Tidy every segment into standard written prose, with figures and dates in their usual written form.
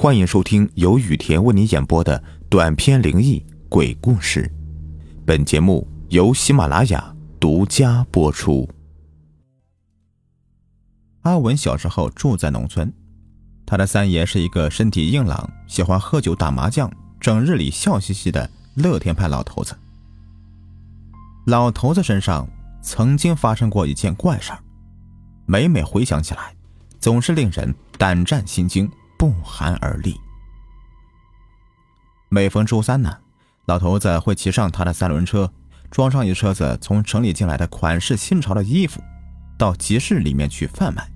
欢迎收听由雨田为你演播的短篇灵异鬼故事，本节目由喜马拉雅独家播出。阿文小时候住在农村，他的三爷是一个身体硬朗、喜欢喝酒打麻将、整日里笑嘻嘻的乐天派老头子。老头子身上曾经发生过一件怪事儿，每每回想起来，总是令人胆战心惊，不寒而栗。每逢周三呢，老头子会骑上他的三轮车，装上一车子从城里进来的款式新潮的衣服，到集市里面去贩卖。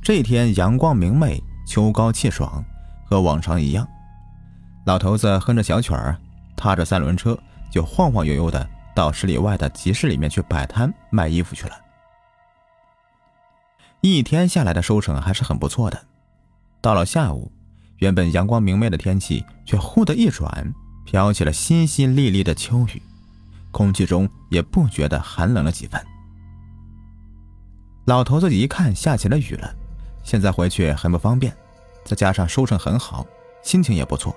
这天阳光明媚，秋高气爽，和往常一样，老头子哼着小曲儿，踏着三轮车就晃晃悠悠的到十里外的集市里面去摆摊卖衣服去了。一天下来的收成还是很不错的。到了下午，原本阳光明媚的天气却忽地一转，飘起了淅淅沥沥的秋雨，空气中也不觉得寒冷了几分。老头子一看下起了雨了，现在回去很不方便，再加上收成很好，心情也不错，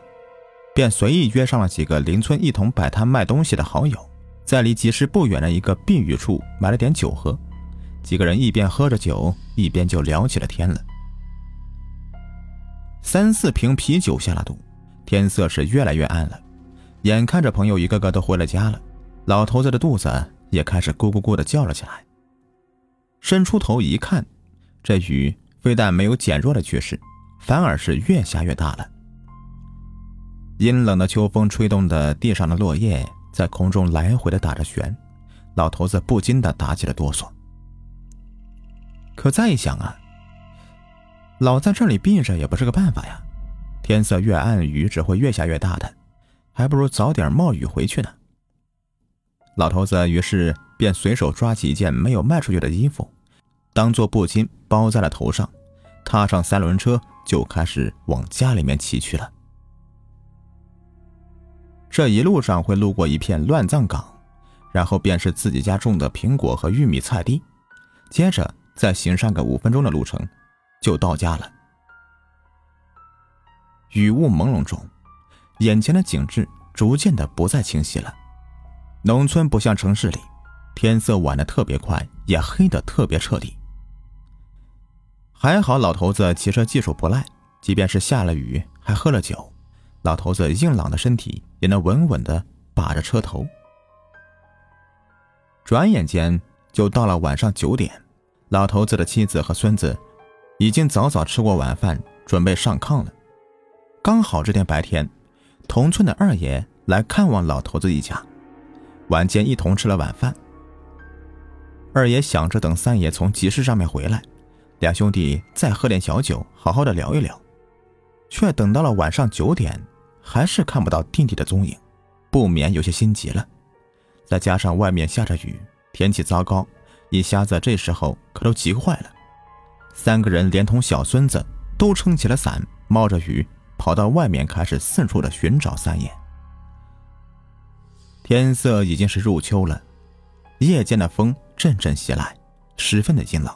便随意约上了几个邻村一同摆摊卖东西的好友，在离集市不远的一个避雨处买了点酒喝。几个人一边喝着酒，一边就聊起了天了。三四瓶啤酒下了肚，天色是越来越暗了，眼看着朋友一个个都回了家了，老头子的肚子也开始咕咕咕地叫了起来。伸出头一看，这雨非但没有减弱的趋势，反而是越下越大了。阴冷的秋风吹动的地上的落叶在空中来回的打着旋，老头子不禁的打起了哆嗦。可再一想啊，老在这里避着也不是个办法呀，天色越暗，雨只会越下越大的，还不如早点冒雨回去呢。老头子于是便随手抓起一件没有卖出去的衣服，当作布巾包在了头上，踏上三轮车就开始往家里面骑去了。这一路上会路过一片乱葬岗，然后便是自己家种的苹果和玉米菜地，接着再行上个5分钟的路程就到家了。雨雾朦胧中，眼前的景致逐渐的不再清晰了。农村不像城市里，天色晚得特别快，也黑得特别彻底。还好老头子骑车技术不赖，即便是下了雨还喝了酒，老头子硬朗的身体也能稳稳地把着车头。转眼间就到了晚上9点，老头子的妻子和孙子已经早早吃过晚饭，准备上炕了。刚好这天白天，同村的二爷来看望老头子一家，晚间一同吃了晚饭。二爷想着等三爷从集市上面回来，俩兄弟再喝点小酒，好好的聊一聊，却等到了晚上9点，还是看不到弟弟的踪影，不免有些心急了。再加上外面下着雨，天气糟糕，一家子这时候可都急坏了。三个人连同小孙子都撑起了伞，冒着雨跑到外面，开始四处的寻找三爷。天色已经是入秋了，夜间的风阵阵袭来，十分的阴冷。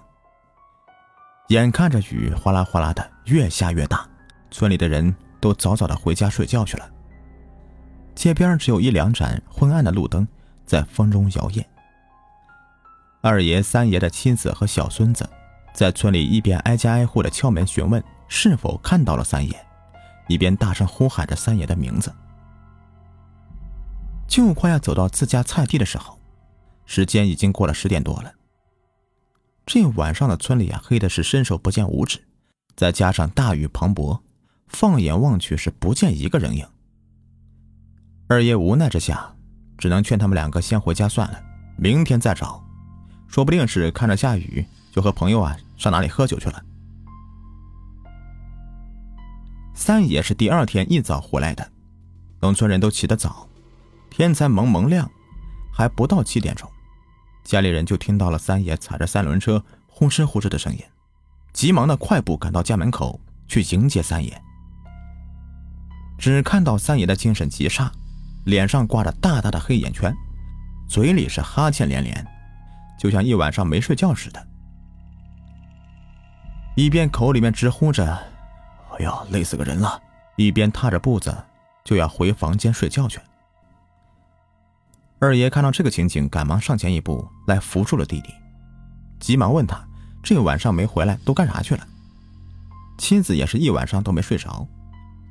眼看着雨哗啦哗啦的越下越大，村里的人都早早的回家睡觉去了。街边只有1-2盏昏暗的路灯在风中摇曳。二爷、三爷的妻子和小孙子在村里一边挨家挨户的敲门询问是否看到了三爷，一边大声呼喊着三爷的名字。就快要走到自家菜地的时候，时间已经过了10点多了。这晚上的村里啊，黑的是伸手不见五指，再加上大雨磅礴，放眼望去是不见一个人影。二爷无奈之下，只能劝他们2个先回家算了，明天再找，说不定是看着下雨就和朋友上哪里喝酒去了。三爷是第2天一早回来的，农村人都起得早，天才蒙蒙亮，还不到7点钟，家里人就听到了三爷踩着三轮车呼哧呼哧的声音，急忙的快步赶到家门口去迎接三爷。只看到三爷的精神极差，脸上挂着大大的黑眼圈，嘴里是哈欠连连，就像一晚上没睡觉似的，一边口里面直呼着“哎哎呦，累死个人了！一边踏着步子就要回房间睡觉去。二爷看到这个情景，赶忙上前一步来扶住了弟弟，急忙问他这个晚上没回来都干啥去了。妻子也是一晚上都没睡着，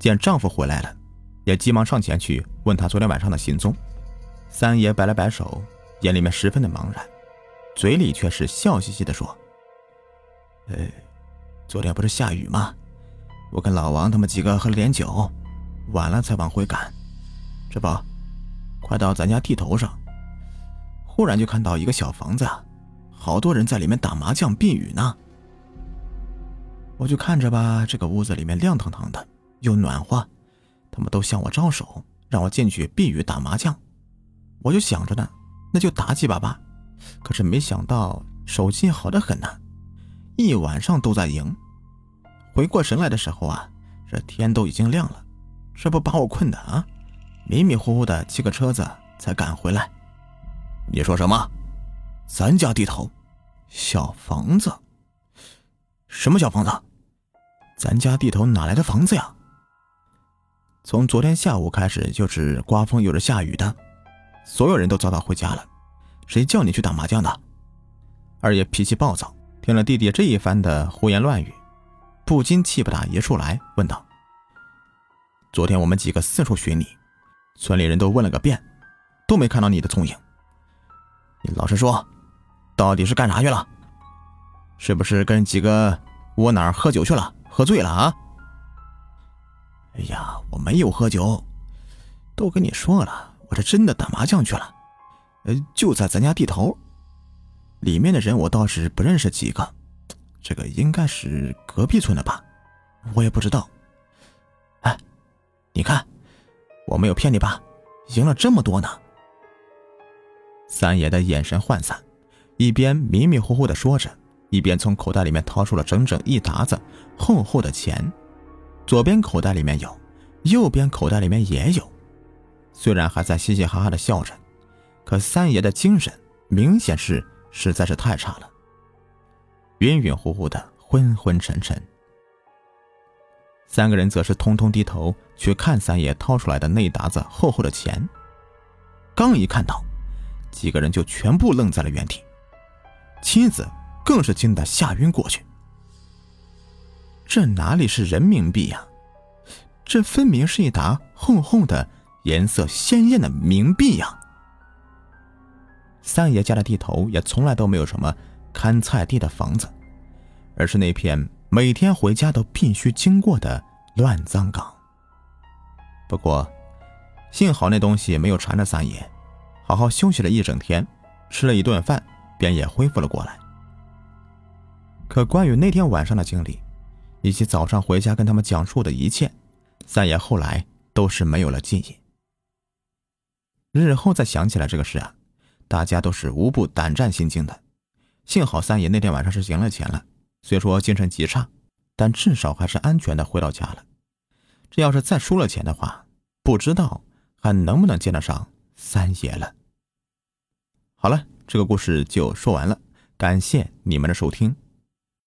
见丈夫回来了，也急忙上前去问他昨天晚上的行踪。三爷摆了摆手，眼里面十分的茫然，嘴里却是笑嘻嘻地说：“昨天不是下雨吗？我跟老王他们几个喝了点酒，晚了才往回赶，这不快到咱家地头上，忽然就看到一个小房子，好多人在里面打麻将避雨呢。我就看着吧，这个屋子里面亮堂堂的，又暖和，他们都向我招手，让我进去避雨打麻将。我就想着呢，那就打几把吧。可是没想到手气好得很呢，一晚上都在赢。回过神来的时候啊，这天都已经亮了，这不把我困的啊。迷迷糊糊的骑个车子才赶回来。”你说什么？咱家地头小房子？什么小房子？咱家地头哪来的房子呀？从昨天下午开始就是刮风又是下雨的，所有人都早早回家了，谁叫你去打麻将的？二爷脾气暴躁，听了弟弟这一番的胡言乱语，不禁气不打一处来，问道：“昨天我们几个四处寻你，村里人都问了个遍，都没看到你的踪影。你老实说，到底是干啥去了？是不是跟几个窝哪儿喝酒去了，喝醉了啊？”“哎呀，我没有喝酒，都跟你说了，我是真的打麻将去了，就在咱家地头。里面的人我倒是不认识几个，这个应该是隔壁村的吧，我也不知道。哎，你看，我没有骗你吧？赢了这么多呢。”三爷的眼神涣散，一边迷迷糊糊地说着，一边从口袋里面掏出了整整一沓子厚厚的钱，左边口袋里面有，右边口袋里面也有。虽然还在嘻嘻哈哈地笑着，可三爷的精神明显是实在是太差了，晕晕乎乎的，昏昏沉沉。三个人则是通通低头去看三爷掏出来的那沓子厚厚的钱，刚一看到，几个人就全部愣在了原地，妻子更是惊得吓晕过去。这哪里是人民币呀？这分明是一沓厚厚的、颜色鲜艳的冥币呀！三爷家的地头也从来都没有什么看菜地的房子，而是那片每天回家都必须经过的乱葬岗。不过幸好那东西没有缠着三爷，好好休息了一整天，吃了一顿饭便也恢复了过来。可关于那天晚上的经历，以及早上回家跟他们讲述的一切，三爷后来都是没有了记忆。日后再想起来这个事啊，大家都是无不胆战心惊的。幸好三爷那天晚上是赢了钱了，虽说精神极差，但至少还是安全的回到家了。这要是再输了钱的话，不知道还能不能见得上三爷了。好了，这个故事就说完了，感谢你们的收听。